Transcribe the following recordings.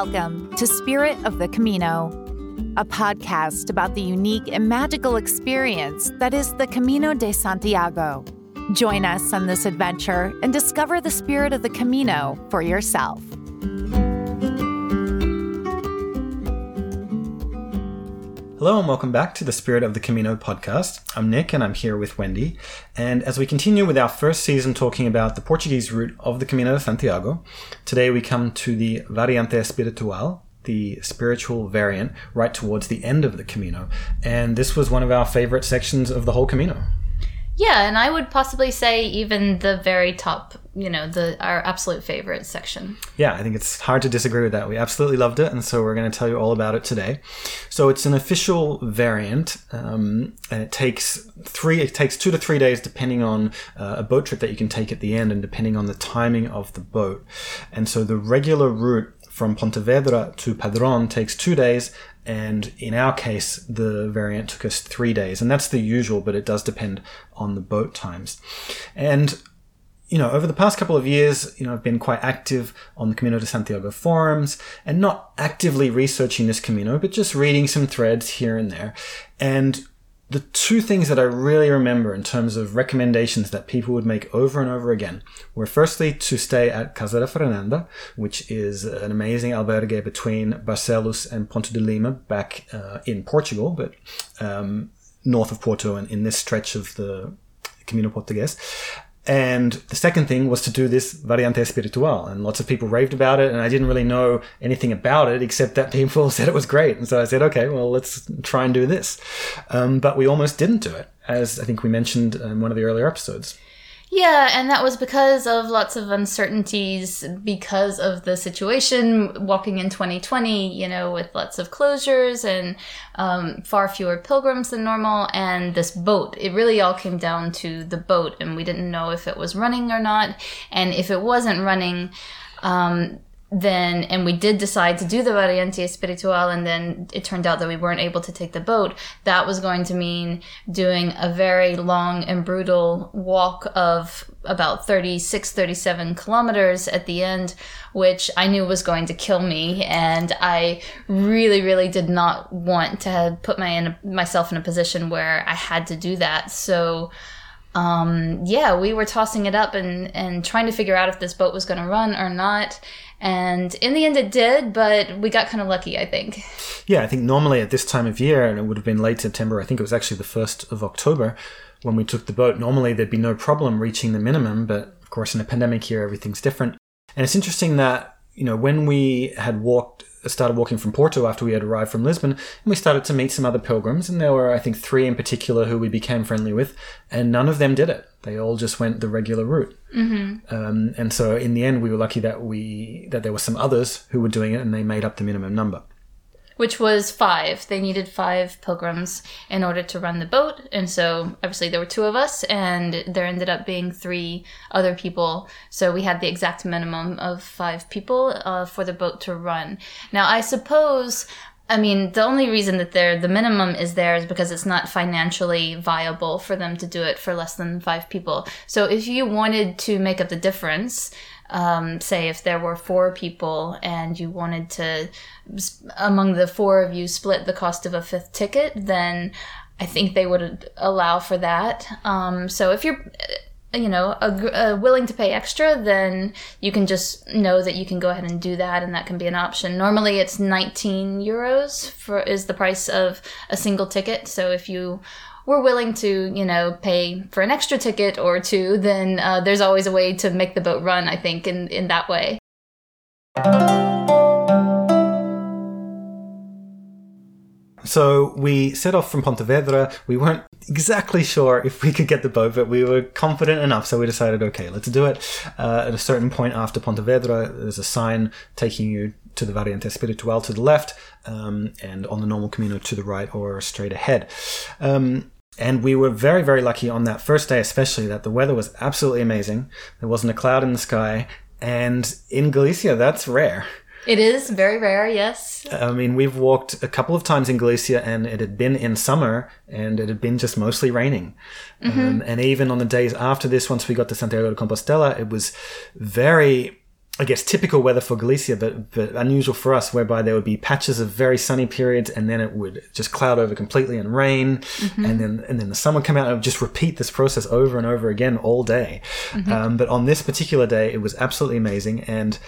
Welcome to Spirit of the Camino, a podcast about the unique and magical experience that is the Camino de Santiago. Join us on this adventure and discover the spirit of the Camino for yourself. Hello and welcome back to the Spirit of the Camino podcast. I'm Nick and I'm here with Wendy. And as we continue with our first season talking about the Portuguese route of the Camino de Santiago, today we come to the Variante Espiritual, the spiritual variant, right towards the end of the Camino. And this was one of our favorite sections of the whole Camino. Yeah, and I would possibly say even the very top, our absolute favorite section. Yeah, I think it's hard to disagree with that. We absolutely loved it, and so we're going to tell you all about it today. So it's an official variant, and it takes 2 to 3 days depending on a boat trip that you can take at the end and depending on the timing of the boat. And so the regular route from Pontevedra to Padron takes 2 days, and in our case, the variant took us 3 days. And that's the usual, but it does depend on the boat times. And over the past couple of years, I've been quite active on the Camino de Santiago forums and not actively researching this Camino, but just reading some threads here and there. And the two things that I really remember in terms of recommendations that people would make over and over again were firstly to stay at Casa da Fernanda, which is an amazing albergue between Barcelos and Ponto de Lima back in Portugal, but north of Porto and in this stretch of the Camino Portugués. And the second thing was to do this Variante Espiritual, and lots of people raved about it, and I didn't really know anything about it except that people said it was great. And so I said, okay, well, let's try and do this. But we almost didn't do it, as I think we mentioned in one of the earlier episodes. Yeah, and that was because of lots of uncertainties because of the situation walking in 2020, with lots of closures and far fewer pilgrims than normal, and this boat. It really all came down to the boat, and we didn't know if it was running or not. And if it wasn't running, then we did decide to do the Variante Espiritual, and then it turned out that we weren't able to take the boat. That was going to mean doing a very long and brutal walk of about 37 kilometers at the end, which I knew was going to kill me, and I really, really did not want to put myself in a position where I had to do that. So we were tossing it up and trying to figure out if this boat was going to run or not. And in the end it did, but we got kind of lucky, I think. Yeah, I think normally at this time of year, and it would have been late September, I think it was actually the 1st of October when we took the boat, normally there'd be no problem reaching the minimum. But of course, in a pandemic year, everything's different. And it's interesting that, when we had started walking from Porto after we had arrived from Lisbon, and we started to meet some other pilgrims, and there were, I think, 3 in particular who we became friendly with, and none of them did it. They all just went the regular route. Mm-hmm. And so in the end, we were lucky that there were some others who were doing it, and they made up the minimum number. Which was 5. They needed 5 pilgrims in order to run the boat. And so obviously there were 2 of us, and there ended up being 3 other people. So we had the exact minimum of 5 people for the boat to run. Now, I suppose, the only reason that the minimum is there is because it's not financially viable for them to do it for less than 5 people. So if you wanted to make up the difference, say if there were 4 people and you wanted to, among the 4 of you, split the cost of a 5th ticket, then I think they would allow for that. So if you're, willing to pay extra, then you can just know that you can go ahead and do that, and that can be an option. Normally it's 19 euros is the price of a single ticket. So if you were willing to, pay for an extra ticket or 2, then there's always a way to make the boat run, I think, in that way. So we set off from Pontevedra. We weren't exactly sure if we could get the boat, but we were confident enough. So we decided, okay, let's do it. At a certain point after Pontevedra, there's a sign taking you to the Variante Espiritual to the left, and on the normal Camino to the right or straight ahead. And we were very, very lucky on that first day, especially, that the weather was absolutely amazing. There wasn't a cloud in the sky. And in Galicia, that's rare. It is very rare, yes. We've walked a couple of times in Galicia, and it had been in summer, and it had been just mostly raining. Mm-hmm. And even on the days after this, once we got to Santiago de Compostela, it was very I guess, typical weather for Galicia, but unusual for us, whereby there would be patches of very sunny periods, and then it would just cloud over completely and rain, mm-hmm. and then the sun would come out and it would just repeat this process over and over again all day. Mm-hmm. But on this particular day, it was absolutely amazing, and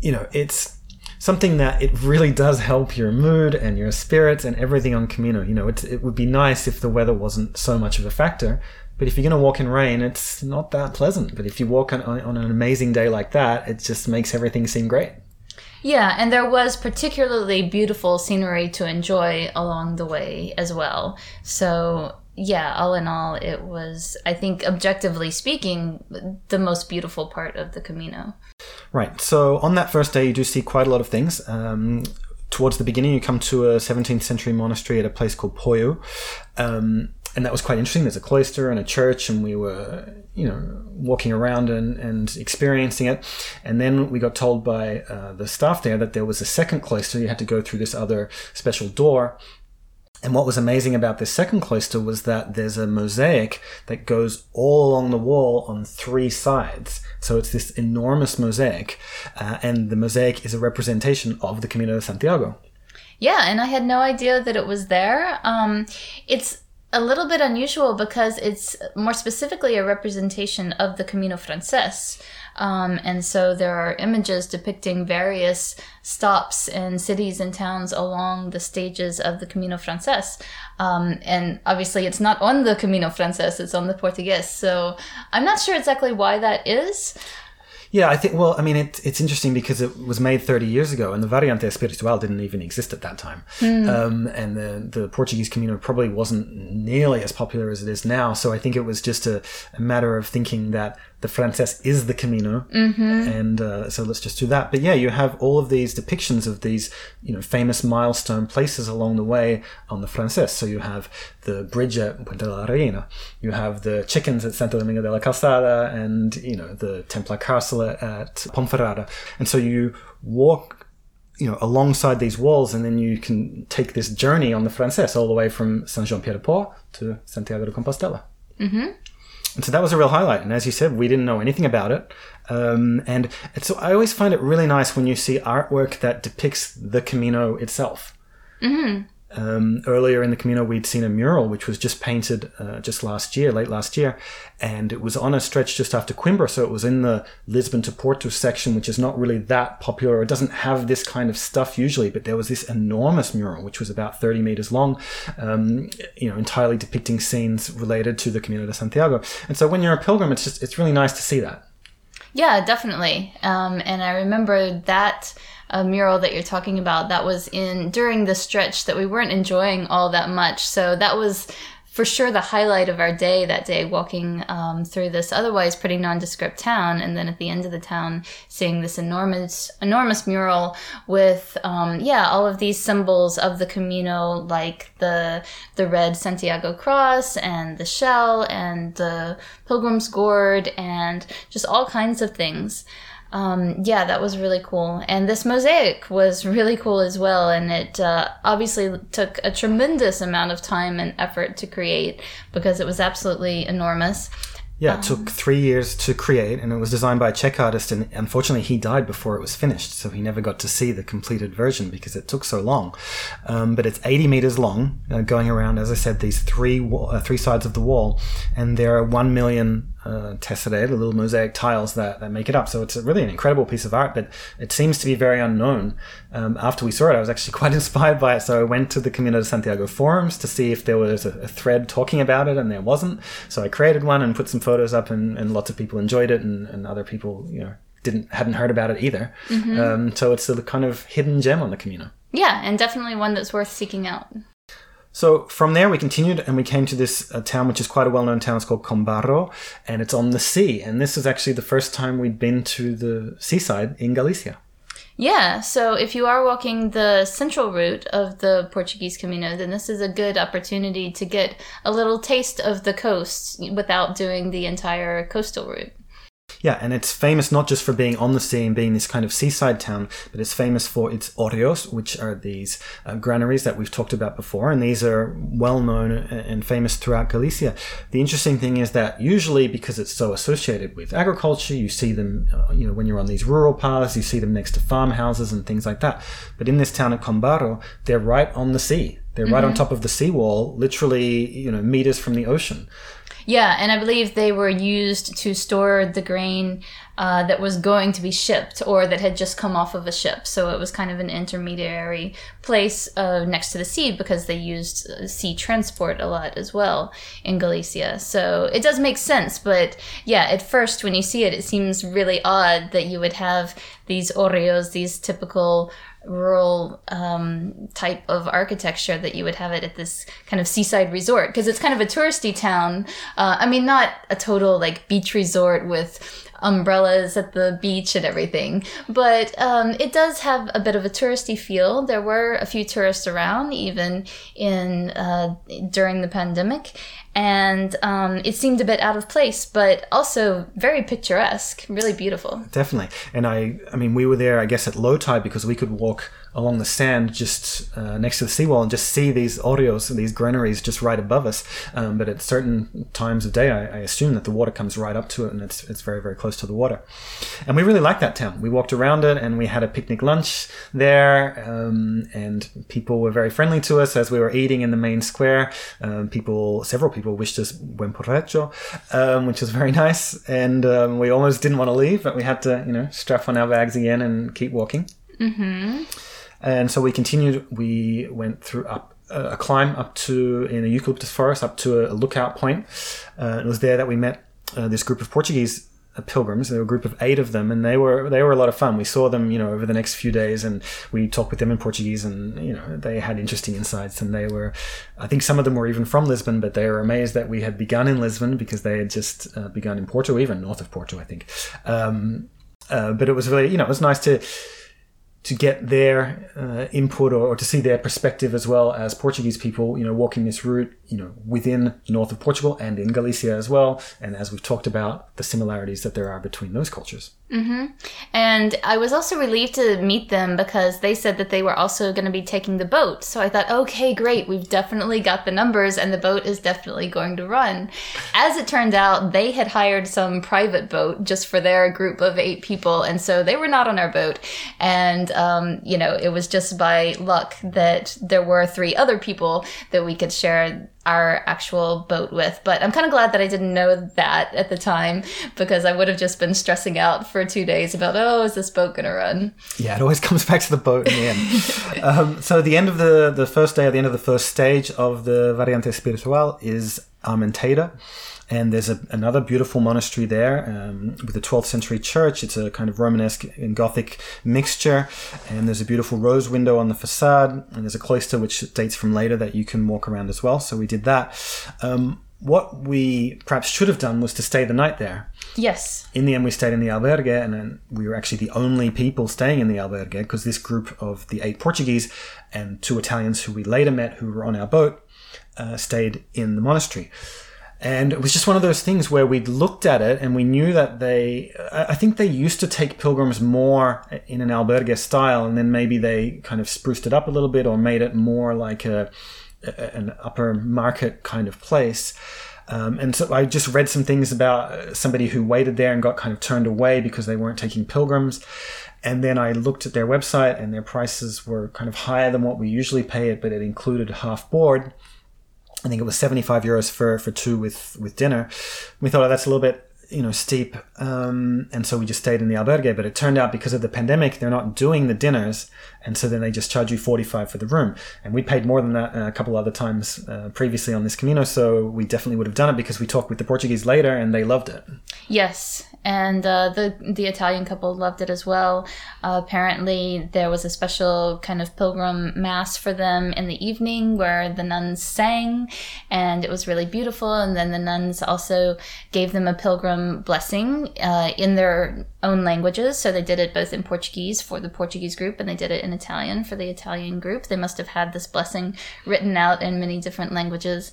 you know, it's something that it really does help your mood and your spirits and everything on Camino. You know, it would be nice if the weather wasn't so much of a factor. But if you're going to walk in rain, it's not that pleasant. But if you walk on an amazing day like that, it just makes everything seem great. Yeah, and there was particularly beautiful scenery to enjoy along the way as well. So, yeah, all in all, it was, I think, objectively speaking, the most beautiful part of the Camino. Right. So on that first day, you do see quite a lot of things. Towards the beginning, you come to a 17th century monastery at a place called Poyu. And that was quite interesting. There's a cloister and a church, and we were, you know, walking around and experiencing it. And then we got told by the staff there that there was a second cloister. You had to go through this other special door. And what was amazing about this second cloister was that there's a mosaic that goes all along the wall on three sides. So it's this enormous mosaic, and the mosaic is a representation of the Camino de Santiago. Yeah, and I had no idea that it was there. It's a little bit unusual because it's more specifically a representation of the Camino Francés. And so there are images depicting various stops in cities and towns along the stages of the Camino Francés. And obviously it's not on the Camino Francés, it's on the Portugués. So I'm not sure exactly why that is. Yeah, I think, well, I mean, it's interesting because it was made 30 years ago and the Variante Espiritual didn't even exist at that time. Mm. And the Portuguese Camino probably wasn't nearly as popular as it is now. So I think it was just a matter of thinking that the Frances is the Camino. Mm-hmm. And so let's just do that. But yeah, you have all of these depictions of these, you know, famous milestone places along the way on the Frances. So you have the bridge at Puente de la Reina. You have the chickens at Santo Domingo de la Calzada and, you know, the Templar Castle at Ponferrada. And so you walk, you know, alongside these walls, and then you can take this journey on the Frances all the way from Saint Jean-Pierre de Port to Santiago de Compostela. Mm-hmm. And so that was a real highlight. And as you said, we didn't know anything about it. And so I always find it really nice when you see artwork that depicts the Camino itself. Mm-hmm. Earlier in the Camino, we'd seen a mural which was just painted late last year, and it was on a stretch just after Coimbra, so it was in the Lisbon to Porto section, which is not really that popular. It doesn't have this kind of stuff usually, but there was this enormous mural which was about 30 meters long, you know, entirely depicting scenes related to the Camino de Santiago. And so when you're a pilgrim, it's really nice to see that. Yeah, definitely. And I remember that mural that you're talking about, that was during the stretch that we weren't enjoying all that much. So that was for sure the highlight of our day that day, walking through this otherwise pretty nondescript town. And then at the end of the town, seeing this enormous mural with, all of these symbols of the Camino, like the red Santiago cross and the shell and the pilgrim's gourd and just all kinds of things. That was really cool. And this mosaic was really cool as well. And it obviously took a tremendous amount of time and effort to create because it was absolutely enormous. Yeah, it took 3 years to create, and it was designed by a Czech artist, and unfortunately he died before it was finished, so he never got to see the completed version because it took so long. But it's 80 meters long, going around, as I said, these three sides of the wall, and there are 1 million tesserae, the little mosaic tiles that make it up. So it's really an incredible piece of art, but it seems to be very unknown. After we saw it, I was actually quite inspired by it, so I went to the Camino de Santiago forums to see if there was a thread talking about it, and there wasn't. So I created one and put some photos up, and lots of people enjoyed it, and other people, you know, hadn't heard about it either. Mm-hmm. So it's a kind of hidden gem on the Camino. Yeah, and definitely one that's worth seeking out. So from there we continued and we came to this town, which is quite a well-known town. It's called Combarro, and it's on the sea. And this is actually the first time we'd been to the seaside in Galicia. Yeah, so if you are walking the central route of the Portuguese Camino, then this is a good opportunity to get a little taste of the coast without doing the entire coastal route. Yeah, and it's famous not just for being on the sea and being this kind of seaside town, but it's famous for its hórreos, which are these granaries that we've talked about before, and these are well known and famous throughout Galicia. The interesting thing is that usually, because it's so associated with agriculture, you see them, when you're on these rural paths, you see them next to farmhouses and things like that. But in this town of Combarro, they're right on the sea. They're right on top of the seawall, literally, meters from the ocean. Yeah, and I believe they were used to store the grain that was going to be shipped or that had just come off of a ship. So it was kind of an intermediary place next to the sea, because they used sea transport a lot as well in Galicia. So it does make sense. But yeah, at first when you see it, it seems really odd that you would have these hórreos, these typical rural type of architecture, that you would have it at this kind of seaside resort, because it's kind of a touristy town. Not a total beach resort with umbrellas at the beach and everything, but it does have a bit of a touristy feel. There were a few tourists around even in during the pandemic, and it seemed a bit out of place, but also very picturesque, really beautiful. Definitely. And I mean we were there, I guess, at low tide, because we could walk along the sand just next to the seawall and just see these hórreos and these granaries just right above us. But at certain times of day, I assume that the water comes right up to it, and it's very, very close to the water. And we really liked that town. We walked around it and we had a picnic lunch there, and people were very friendly to us as we were eating in the main square. Several people wished us buen provecho, which was very nice. And we almost didn't want to leave, but we had to, strap on our bags again and keep walking. Mm-hmm. And so we continued. We went through a climb up to, in a eucalyptus forest, up to a lookout point. It was there that we met this group of Portuguese pilgrims. There were a group of 8 of them, and they were a lot of fun. We saw them, over the next few days, and we talked with them in Portuguese, and they had interesting insights. And they were, I think, some of them were even from Lisbon, but they were amazed that we had begun in Lisbon, because they had just begun in Porto, even north of Porto, I think. But it was really, it was nice to get their input or to see their perspective, as well as Portuguese people, walking this route, within north of Portugal and in Galicia as well. And as we've talked about, the similarities that there are between those cultures. Mm-hmm. And I was also relieved to meet them, because they said that they were also going to be taking the boat. So I thought, okay, great. We've definitely got the numbers, and the boat is definitely going to run. As it turned out, they had hired some private boat just for their group of 8 people. And so they were not on our boat. And, it was just by luck that there were 3 other people that we could share our actual boat with. But I'm kind of glad that I didn't know that at the time, because I would have just been stressing out for 2 days about, is this boat going to run? Yeah, it always comes back to the boat in the end. So the end of the first day, at the end of the first stage of the Variante Espiritual, is Armenteira. And there's another beautiful monastery there with a 12th century church. It's a kind of Romanesque and Gothic mixture. And there's a beautiful rose window on the facade. And there's a cloister which dates from later that you can walk around as well. So we did that. What we perhaps should have done was to stay the night there. Yes. In the end, we stayed in the albergue, and then we were actually the only people staying in the albergue, because this group of the 8 Portuguese and 2 Italians who we later met, who were on our boat, stayed in the monastery. And it was just one of those things where we'd looked at it and we knew that I think they used to take pilgrims more in an albergue style, and then maybe they kind of spruced it up a little bit or made it more like an upper market kind of place. And so I just read some things about somebody who waited there and got kind of turned away because they weren't taking pilgrims. And then I looked at their website, and their prices were kind of higher than what we usually pay it, but it included half board. I think it was 75 euros for 2 with dinner. We thought, that's a little bit, steep. And so we just stayed in the albergue. But it turned out, because of the pandemic, they're not doing the dinners. And so then they just charge you 45 for the room. And we paid more than that a couple other times previously on this Camino. So we definitely would have done it, because we talked with the Portuguese later and they loved it. Yes. And the Italian couple loved it as well. Apparently, there was a special kind of pilgrim mass for them in the evening where the nuns sang, and it was really beautiful. And then the nuns also gave them a pilgrim blessing in their own languages. So they did it both in Portuguese for the Portuguese group, and they did it in Italian for the Italian group. They must have had this blessing written out in many different languages.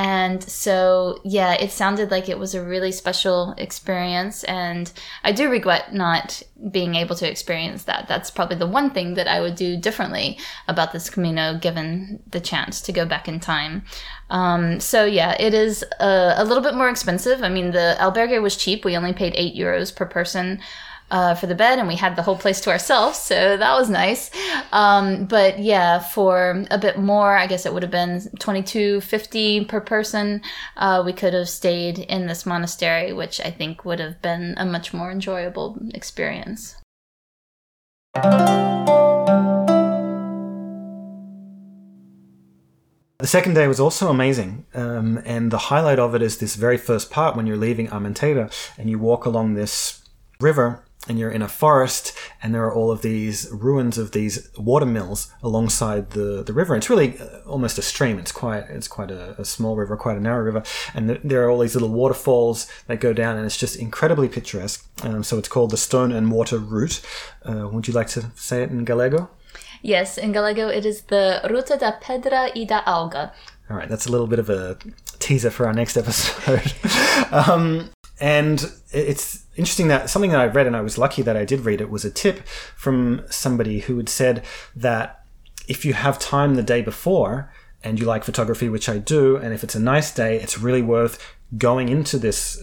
And so, yeah, it sounded like it was a really special experience. And I do regret not being able to experience that. That's probably the one thing that I would do differently about this Camino, given the chance to go back in time. So, yeah, it is a little bit more expensive. I mean, the albergue was cheap. We only paid €8 per person for the bed, and we had the whole place to ourselves, so that was nice. But yeah, for a bit more, I guess it would have been $22.50 per person. We could have stayed in this monastery, which I think would have been a much more enjoyable experience. The second day was also amazing, and the highlight of it is this very first part when you're leaving Armenteira and you walk along this river, and you're in a forest, and there are all of these ruins of these water mills alongside the river. It's really almost a stream. It's quite a small river, quite a narrow river, and there are all these little waterfalls that go down, and it's just incredibly picturesque. So it's called the Stone and Water Route. Would you like to say it in Gallego? Yes, in Gallego it is the Ruta da Pedra e da Auga. All right, that's a little bit of a teaser for our next episode. And it's interesting that something that I read, and I was lucky that I did read it, was a tip from somebody who had said that if you have time the day before and you like photography, which I do, and if it's a nice day, it's really worth going into this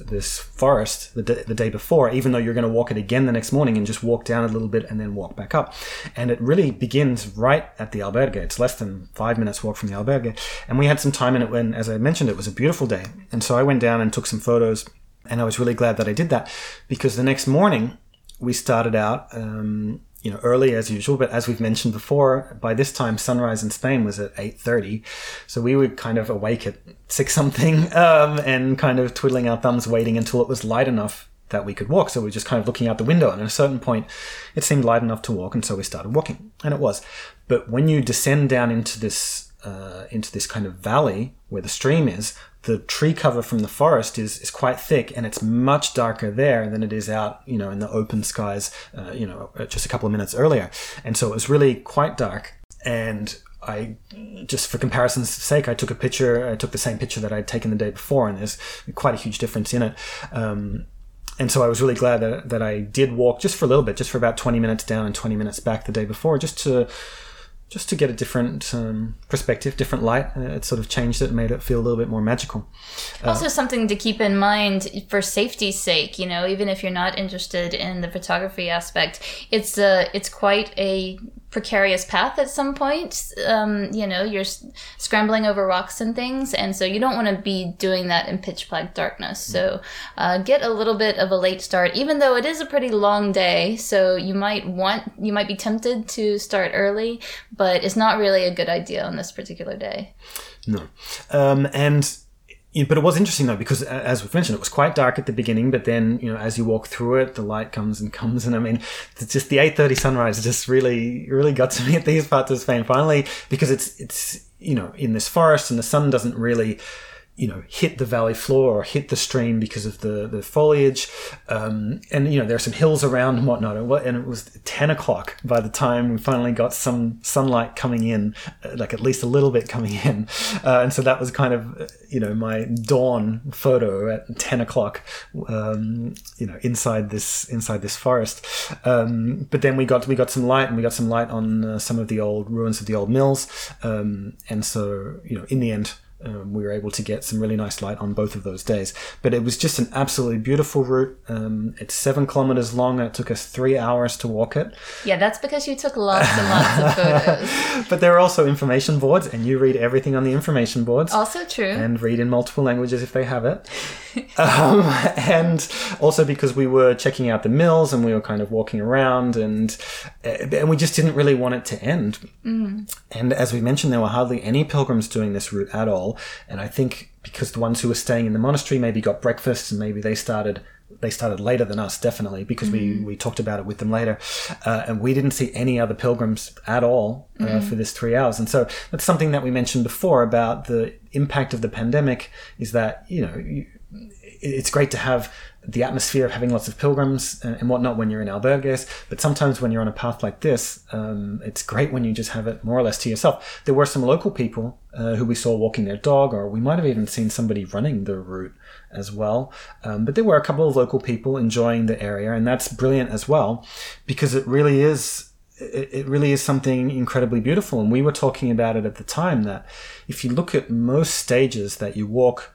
forest the day before, even though you're going to walk it again the next morning, and just walk down a little bit and then walk back up. And it really begins right at the albergue. It's less than 5 minutes walk from the albergue. And we had some time in it when, as I mentioned, it was a beautiful day. And so I went down and took some photos. And I was really glad that I did that, because the next morning we started out, early as usual. But as we've mentioned before, by this time, sunrise in Spain was at 8:30. So we were kind of awake at 6-something and kind of twiddling our thumbs, waiting until it was light enough that we could walk. So we were just kind of looking out the window. And at a certain point, it seemed light enough to walk. And so we started walking, and it was. But when you descend down into this kind of valley where the stream is, the tree cover from the forest is quite thick, and it's much darker there than it is out, in the open skies, just a couple of minutes earlier. And so it was really quite dark. And I, just for comparison's sake, I took the same picture that I'd taken the day before, and there's quite a huge difference in it. And so I was really glad that I did walk just for a little bit, just for about 20 minutes down and 20 minutes back the day before, just to get a different perspective, different light. It sort of changed it, made it feel a little bit more magical. Also something to keep in mind for safety's sake, even if you're not interested in the photography aspect, it's quite a precarious path at some point. You're scrambling over rocks and things, and so you don't want to be doing that in pitch black darkness. So get a little bit of a late start, even though it is a pretty long day, so you might be tempted to start early, but it's not really a good idea on this particular day. No. But it was interesting, though, because, as we've mentioned, it was quite dark at the beginning, but then, as you walk through it, the light comes and comes. And I mean, it's just the 8:30 sunrise just really, really got to me at these parts of Spain, finally, because it's in this forest, and the sun doesn't really, hit the valley floor or hit the stream because of the foliage. And there are some hills around and whatnot. And it was 10 o'clock by the time we finally got some sunlight coming in, like at least a little bit coming in. And so that was kind of, my dawn photo at 10 o'clock, inside this forest. But then we got some light, and we got some light on some of the old ruins of the old mills. And so, in the end, we were able to get some really nice light on both of those days. But it was just an absolutely beautiful route. It's 7 kilometers long, and it took us 3 hours to walk it. Yeah, that's because you took lots and lots of photos. But there are also information boards, and you read everything on the information boards. Also true. And read in multiple languages if they have it. And also because we were checking out the mills, and we were kind of walking around, and we just didn't really want it to end. Mm. And as we mentioned, there were hardly any pilgrims doing this route at all. And I think because the ones who were staying in the monastery maybe got breakfast, and maybe they started later than us, definitely, because we talked about it with them later. And we didn't see any other pilgrims at all for this 3 hours. And so that's something that we mentioned before about the impact of the pandemic, is that, it's great to have the atmosphere of having lots of pilgrims and whatnot when you're in albergues, but sometimes when you're on a path like this, it's great when you just have it more or less to yourself. There were some local people who we saw walking their dog, or we might have even seen somebody running the route as well. But there were a couple of local people enjoying the area, and that's brilliant as well, because it really is something incredibly beautiful. And we were talking about it at the time, that if you look at most stages that you walk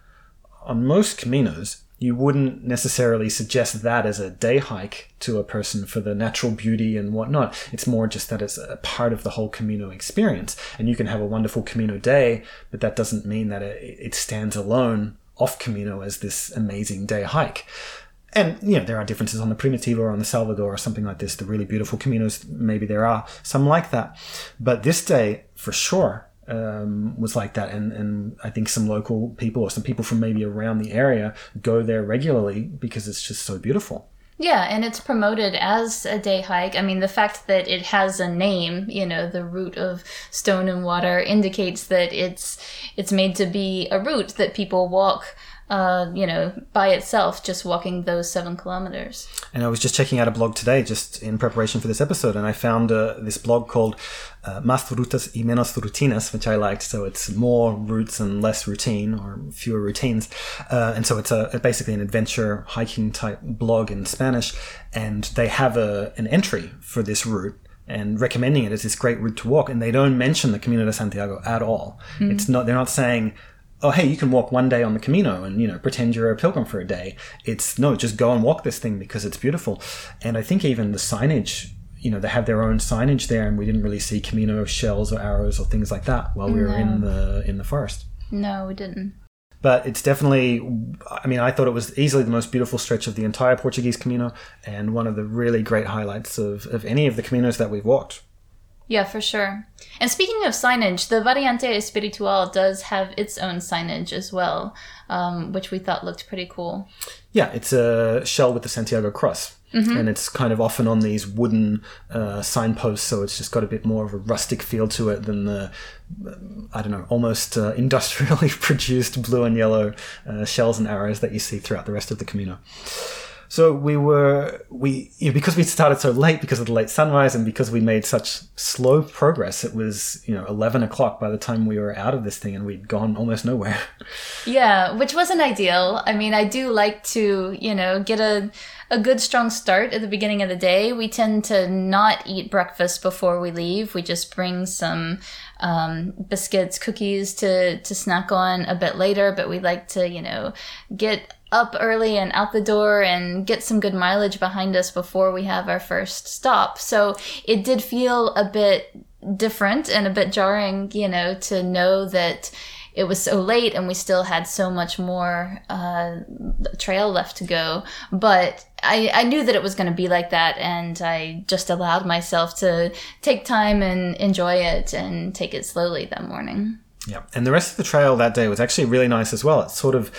on most caminos, you wouldn't necessarily suggest that as a day hike to a person for the natural beauty and whatnot. It's more just that it's a part of the whole Camino experience. And you can have a wonderful Camino day, but that doesn't mean that it stands alone off Camino as this amazing day hike. And, you know, there are differences on the Primitivo or on the Salvador or something like this, the really beautiful Caminos. Maybe there are some like that. But this day, for sure, was like that, and I think some local people or some people from maybe around the area go there regularly because it's just so beautiful. Yeah, and it's promoted as a day hike. I mean, the fact that it has a name, you know, the Route of Stone and Water, indicates that it's made to be a route that people walk, you know, by itself, just walking those 7 kilometers. And I was just checking out a blog today, just in preparation for this episode, and I found this blog called Más Rutas y Menos Rutinas, which I liked. So it's more routes and less routine, or fewer routines. And so it's basically an adventure hiking type blog in Spanish. And they have an entry for this route, and recommending it as this great route to walk. And they don't mention the Camino de Santiago at all. Mm-hmm. They're not saying, oh, hey, you can walk one day on the Camino and, you know, pretend you're a pilgrim for a day. It's, no, just go and walk this thing because it's beautiful. And I think even the signage, you know, they have their own signage there, and we didn't really see Camino shells or arrows or things like that while we were in the forest. No, we didn't. But it's definitely, I mean, I thought it was easily the most beautiful stretch of the entire Portuguese Camino, and one of the really great highlights of any of the Caminos that we've walked. Yeah, for sure. And speaking of signage, the Variante Espiritual does have its own signage as well, which we thought looked pretty cool. Yeah, it's a shell with the Santiago cross. Mm-hmm. And it's kind of often on these wooden signposts, so it's just got a bit more of a rustic feel to it than the, I don't know, almost industrially produced blue and yellow shells and arrows that you see throughout the rest of the Camino. So we because we started so late because of the late sunrise, and because we made such slow progress, it was, you know, 11 o'clock by the time we were out of this thing, and we'd gone almost nowhere. Yeah, which wasn't ideal. I mean, I do like to, you know, get a good strong start at the beginning of the day. We tend to not eat breakfast before we leave. We just bring some biscuits, cookies to snack on a bit later, but we like to, you know, get up early and out the door and get some good mileage behind us before we have our first stop. So it did feel a bit different and a bit jarring, you know, to know that it was so late and we still had so much more trail left to go. But I knew that it was going to be like that, and I just allowed myself to take time and enjoy it and take it slowly that morning. Yeah, and the rest of the trail that day was actually really nice as well. It's sort of,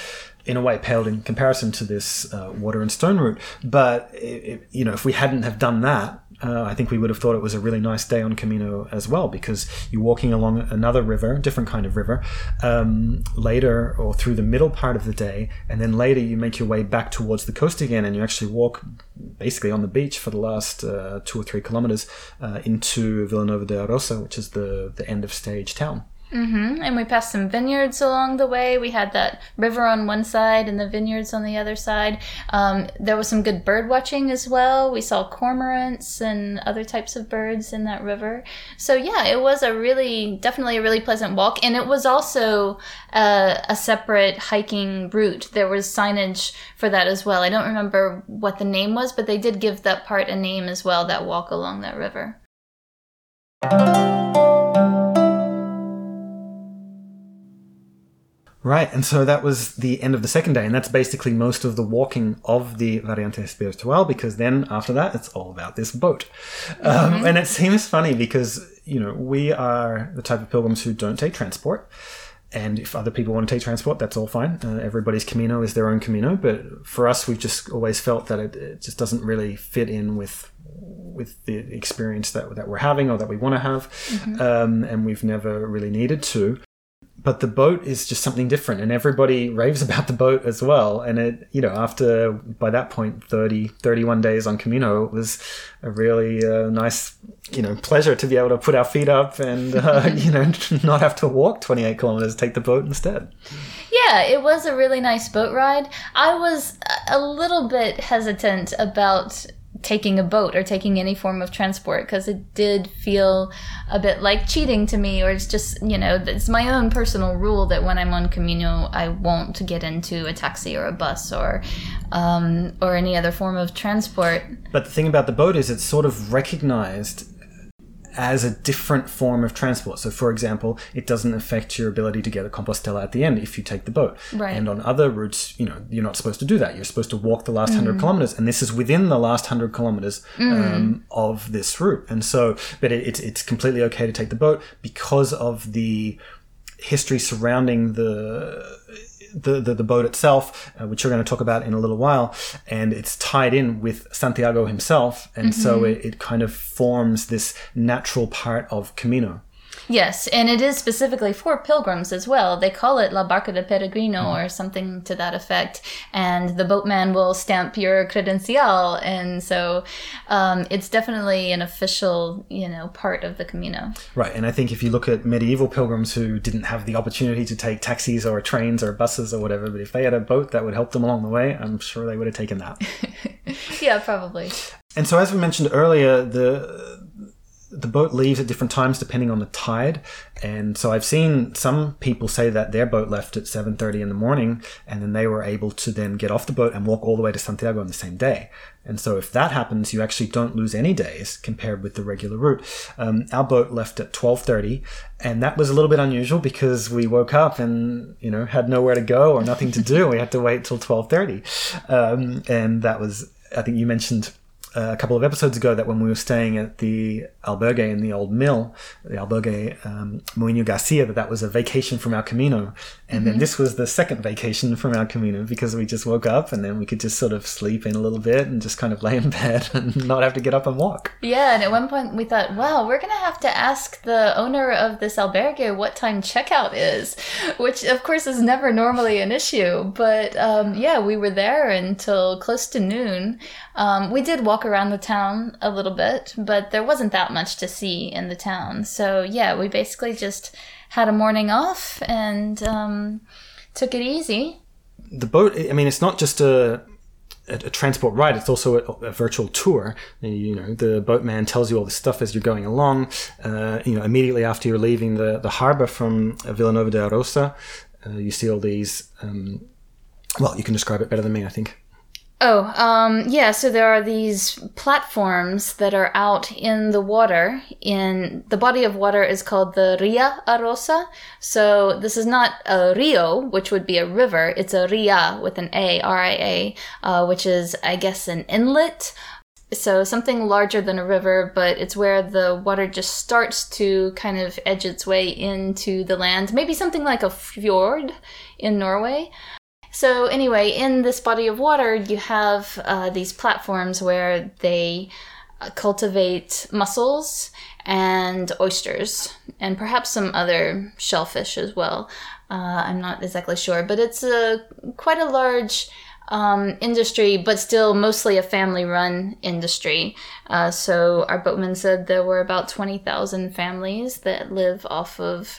in a way, paled in comparison to this water and stone route. But, it, you know, if we hadn't have done that, I think we would have thought it was a really nice day on Camino as well, because you're walking along another river, different kind of river, later, or through the middle part of the day. And then later you make your way back towards the coast again, and you actually walk basically on the beach for the last 2 or 3 kilometers into Villanova de Arosa, which is the end of stage town. Mm-hmm. And we passed some vineyards along the way. We had that river on one side and the vineyards on the other side. There was some good bird watching as well. We saw cormorants and other types of birds in that river. So yeah, it was definitely a really pleasant walk. And it was also a separate hiking route. There was signage for that as well. I don't remember what the name was, but they did give that part a name as well, that walk along that river. Right, and so that was the end of the second day, and that's basically most of the walking of the Variante Espiritual, because then after that, it's all about this boat. Mm-hmm. And it seems funny because, you know, we are the type of pilgrims who don't take transport, and if other people want to take transport, that's all fine. Everybody's Camino is their own Camino, but for us, we've just always felt that it just doesn't really fit in with the experience that we're having or that we want to have, mm-hmm. And we've never really needed to. But the boat is just something different, and everybody raves about the boat as well. And it, you know, after, by that point, 31 days on Camino, it was a really nice, you know, pleasure to be able to put our feet up and, you know, not have to walk 28 kilometers, take the boat instead. Yeah, it was a really nice boat ride. I was a little bit hesitant about taking a boat or taking any form of transport, because it did feel a bit like cheating to me, or it's just, you know, it's my own personal rule that when I'm on Camino, I won't get into a taxi or a bus or any other form of transport. But the thing about the boat is it's sort of recognized as a different form of transport. So, for example, it doesn't affect your ability to get to Compostela at the end if you take the boat. Right. And on other routes, you know, you're not supposed to do that. You're supposed to walk the last 100 kilometers, and this is within the last 100 kilometers of this route. And so, but it's completely okay to take the boat because of the history surrounding the boat itself, which you're going to talk about in a little while, and it's tied in with Santiago himself, and so it kind of forms this natural part of Camino. Yes, and it is specifically for pilgrims as well. They call it La Barca de Peregrino or something to that effect, and the boatman will stamp your credencial, and so it's definitely an official, you know, part of the Camino. Right, and I think if you look at medieval pilgrims who didn't have the opportunity to take taxis or trains or buses or whatever, but if they had a boat that would help them along the way, I'm sure they would have taken that. Yeah, probably. And so, as we mentioned earlier, the boat leaves at different times depending on the tide. And so I've seen some people say that their boat left at 7:30 in the morning, and then they were able to then get off the boat and walk all the way to Santiago on the same day. And so if that happens, you actually don't lose any days compared with the regular route. Our boat left at 12:30, and that was a little bit unusual because we woke up and, you know, had nowhere to go or nothing to do. We had to wait till 12:30. And that was, I think you mentioned a couple of episodes ago, that when we were staying at the albergue in the old mill, the albergue Moinho Garcia, that was a vacation from our Camino. And then this was the second vacation from our Camino, because we just woke up and then we could just sort of sleep in a little bit and just kind of lay in bed and not have to get up and walk. Yeah, and at one point we thought, wow, we're going to have to ask the owner of this albergue what time checkout is, which of course is never normally an issue. But yeah, we were there until close to noon. We did walk around the town a little bit, but there wasn't that much to see in the town. So yeah, we basically just had a morning off and took it easy. The boat, I mean, it's not just a transport ride, it's also a virtual tour. You know, the boatman tells you all this stuff as you're going along. You know, immediately after you're leaving the harbor from Villanova de Arosa, you see all these, well, you can describe it better than me, I think. Oh, yeah, so there are these platforms that are out in the water. In the body of water is called the Ria Arosa. So this is not a rio, which would be a river. It's a ria with an A, R-I-A, which is, I guess, an inlet. So something larger than a river, but it's where the water just starts to kind of edge its way into the land. Maybe something like a fjord in Norway. So anyway, in this body of water, you have these platforms where they cultivate mussels and oysters and perhaps some other shellfish as well. I'm not exactly sure, but it's quite a large industry, but still mostly a family-run industry. So our boatman said there were about 20,000 families that live off of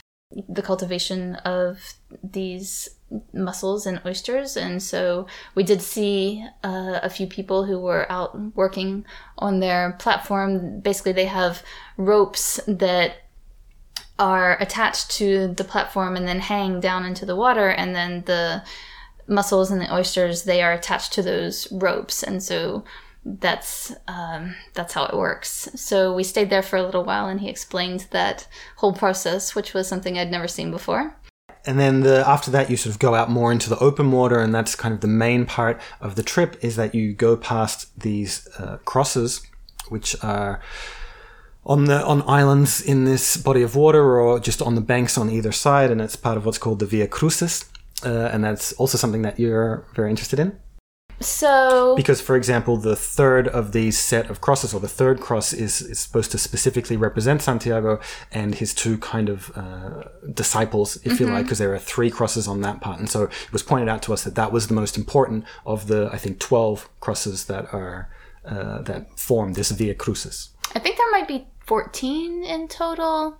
the cultivation of these mussels and oysters, and so we did see a few people who were out working on their platform. Basically, they have ropes that are attached to the platform and then hang down into the water, and then the mussels and the oysters, they are attached to those ropes, and so that's how it works. So we stayed there for a little while, and he explained that whole process, which was something I'd never seen before. And then after that, you sort of go out more into the open water, and that's kind of the main part of the trip, is that you go past these crosses, which are on islands in this body of water or just on the banks on either side, and it's part of what's called the Via Crucis, and that's also something that you're very interested in. So, because, for example, the third of these set of crosses, or the third cross, is supposed to specifically represent Santiago and his two kind of disciples, if you like, because there are three crosses on that part. And so it was pointed out to us that that was the most important of the, I think, 12 crosses that are that form this Via Crucis. I think there might be 14 in total.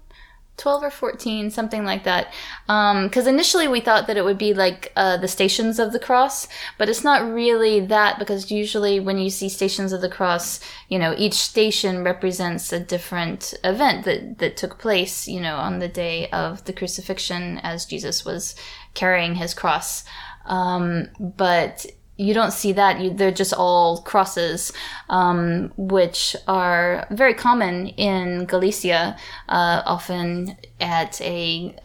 12 or 14, something like that. Because initially we thought that it would be like the Stations of the Cross, but it's not really that, because usually when you see Stations of the Cross, you know, each station represents a different event that took place, you know, on the day of the crucifixion as Jesus was carrying his cross. But you don't see that. They're just all crosses, which are very common in Galicia, often at a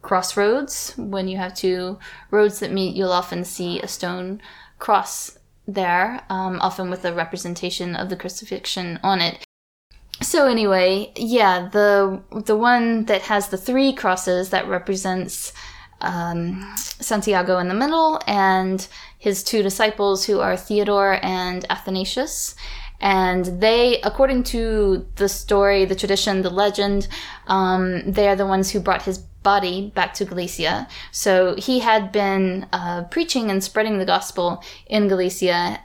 crossroads. When you have two roads that meet, you'll often see a stone cross there, often with a representation of the crucifixion on it. So anyway, yeah, the one that has the three crosses, that represents Santiago in the middle and his two disciples, who are Theodore and Athanasius. And they, according to the story, the tradition, the legend, they are the ones who brought his body back to Galicia. So he had been preaching and spreading the gospel in Galicia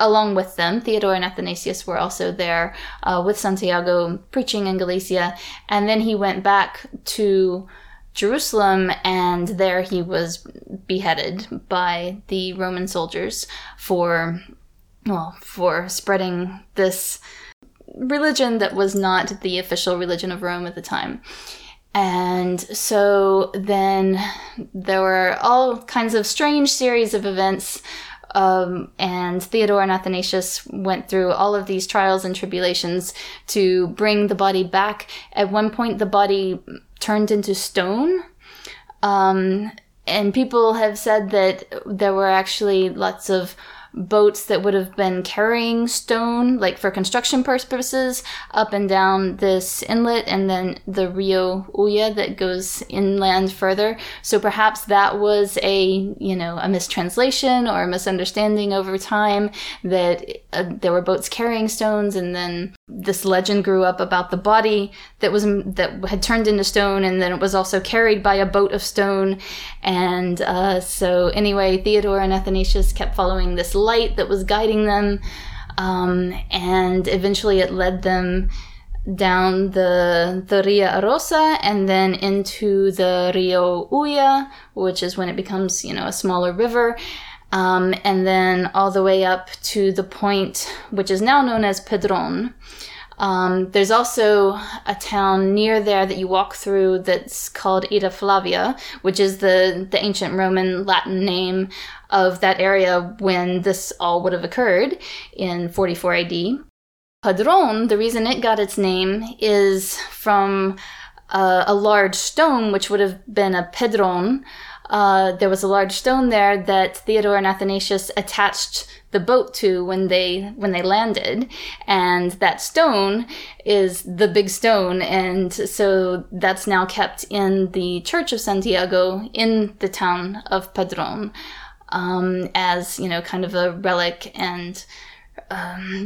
along with them. Theodore and Athanasius were also there with Santiago preaching in Galicia. And then he went back to Jerusalem, and there he was beheaded by the Roman soldiers for spreading this religion that was not the official religion of Rome at the time. And so then there were all kinds of strange series of events, and Theodore and Athanasius went through all of these trials and tribulations to bring the body back. At one point, the body turned into stone. And people have said that there were actually lots of boats that would have been carrying stone, like for construction purposes, up and down this inlet, and then the Rio Ulla that goes inland further. So perhaps that was a mistranslation or a misunderstanding over time, that there were boats carrying stones, and then this legend grew up about the body that had turned into stone, and then it was also carried by a boat of stone. And so anyway, Theodore and Athanasius kept following this light that was guiding them, and eventually it led them down the Ria Arosa and then into the Rio Ulla, which is when it becomes, a smaller river, and then all the way up to the point which is now known as Pedrón. There's also a town near there that you walk through that's called Ida Flavia, which is the ancient Roman Latin name of that area when this all would have occurred in 44 AD. Padron, the reason it got its name is from a large stone, which would have been a pedron. There was a large stone there that Theodore and Athanasius attached the boat to when they landed, and that stone is the big stone, and so that's now kept in the Church of Santiago in the town of Padron, as kind of a relic and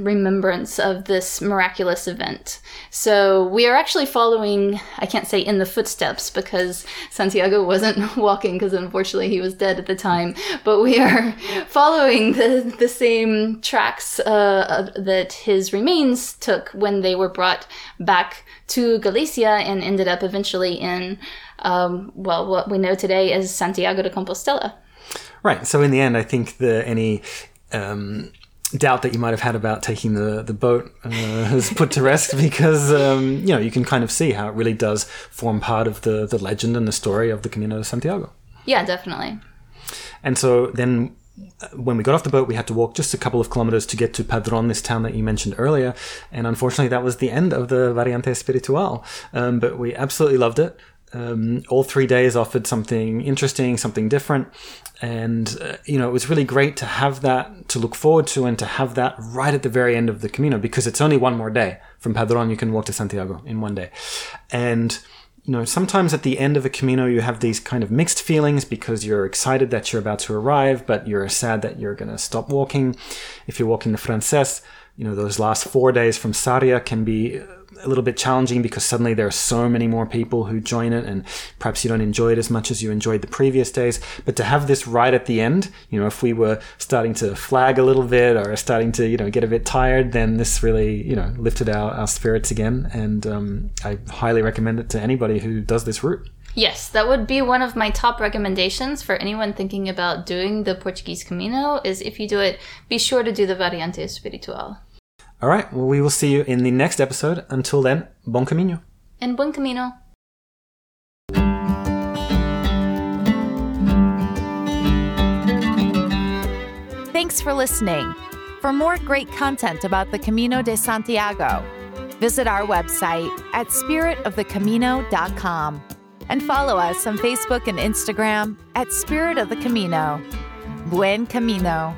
remembrance of this miraculous event. So we are actually following, I can't say in the footsteps, because Santiago wasn't walking, because unfortunately he was dead at the time, but we are following the same tracks that his remains took when they were brought back to Galicia and ended up eventually in what we know today as Santiago de Compostela. Right. So in the end, I think any doubt that you might have had about taking the boat is put to rest, because you can kind of see how it really does form part of the legend and the story of the Camino de Santiago. Yeah, definitely. And so then when we got off the boat, we had to walk just a couple of kilometers to get to Padron, this town that you mentioned earlier, and unfortunately that was the end of the Variante Espiritual, but we absolutely loved it. All 3 days offered something interesting, something different. And, it was really great to have that to look forward to, and to have that right at the very end of the Camino, because it's only one more day. From Padron, you can walk to Santiago in one day. And you know, sometimes at the end of a Camino, you have these kind of mixed feelings because you're excited that you're about to arrive, but you're sad that you're going to stop walking. If you're walking the Francés, you know, those last 4 days from Sarria can be a little bit challenging because suddenly there are so many more people who join it, and perhaps you don't enjoy it as much as you enjoyed the previous days. But to have this right at the end, you know, if we were starting to flag a little bit or starting to, you know, get a bit tired, then this really, you know, lifted our spirits again. And I highly recommend it to anybody who does this route. Yes, that would be one of my top recommendations for anyone thinking about doing the Portuguese Camino, is if you do it, be sure to do the Variante Espiritual. All right, well, we will see you in the next episode. Until then, bon camino. And buen camino. Thanks for listening. For more great content about the Camino de Santiago, visit our website at spiritofthecamino.com and follow us on Facebook and Instagram at Spirit of the Camino. Buen camino.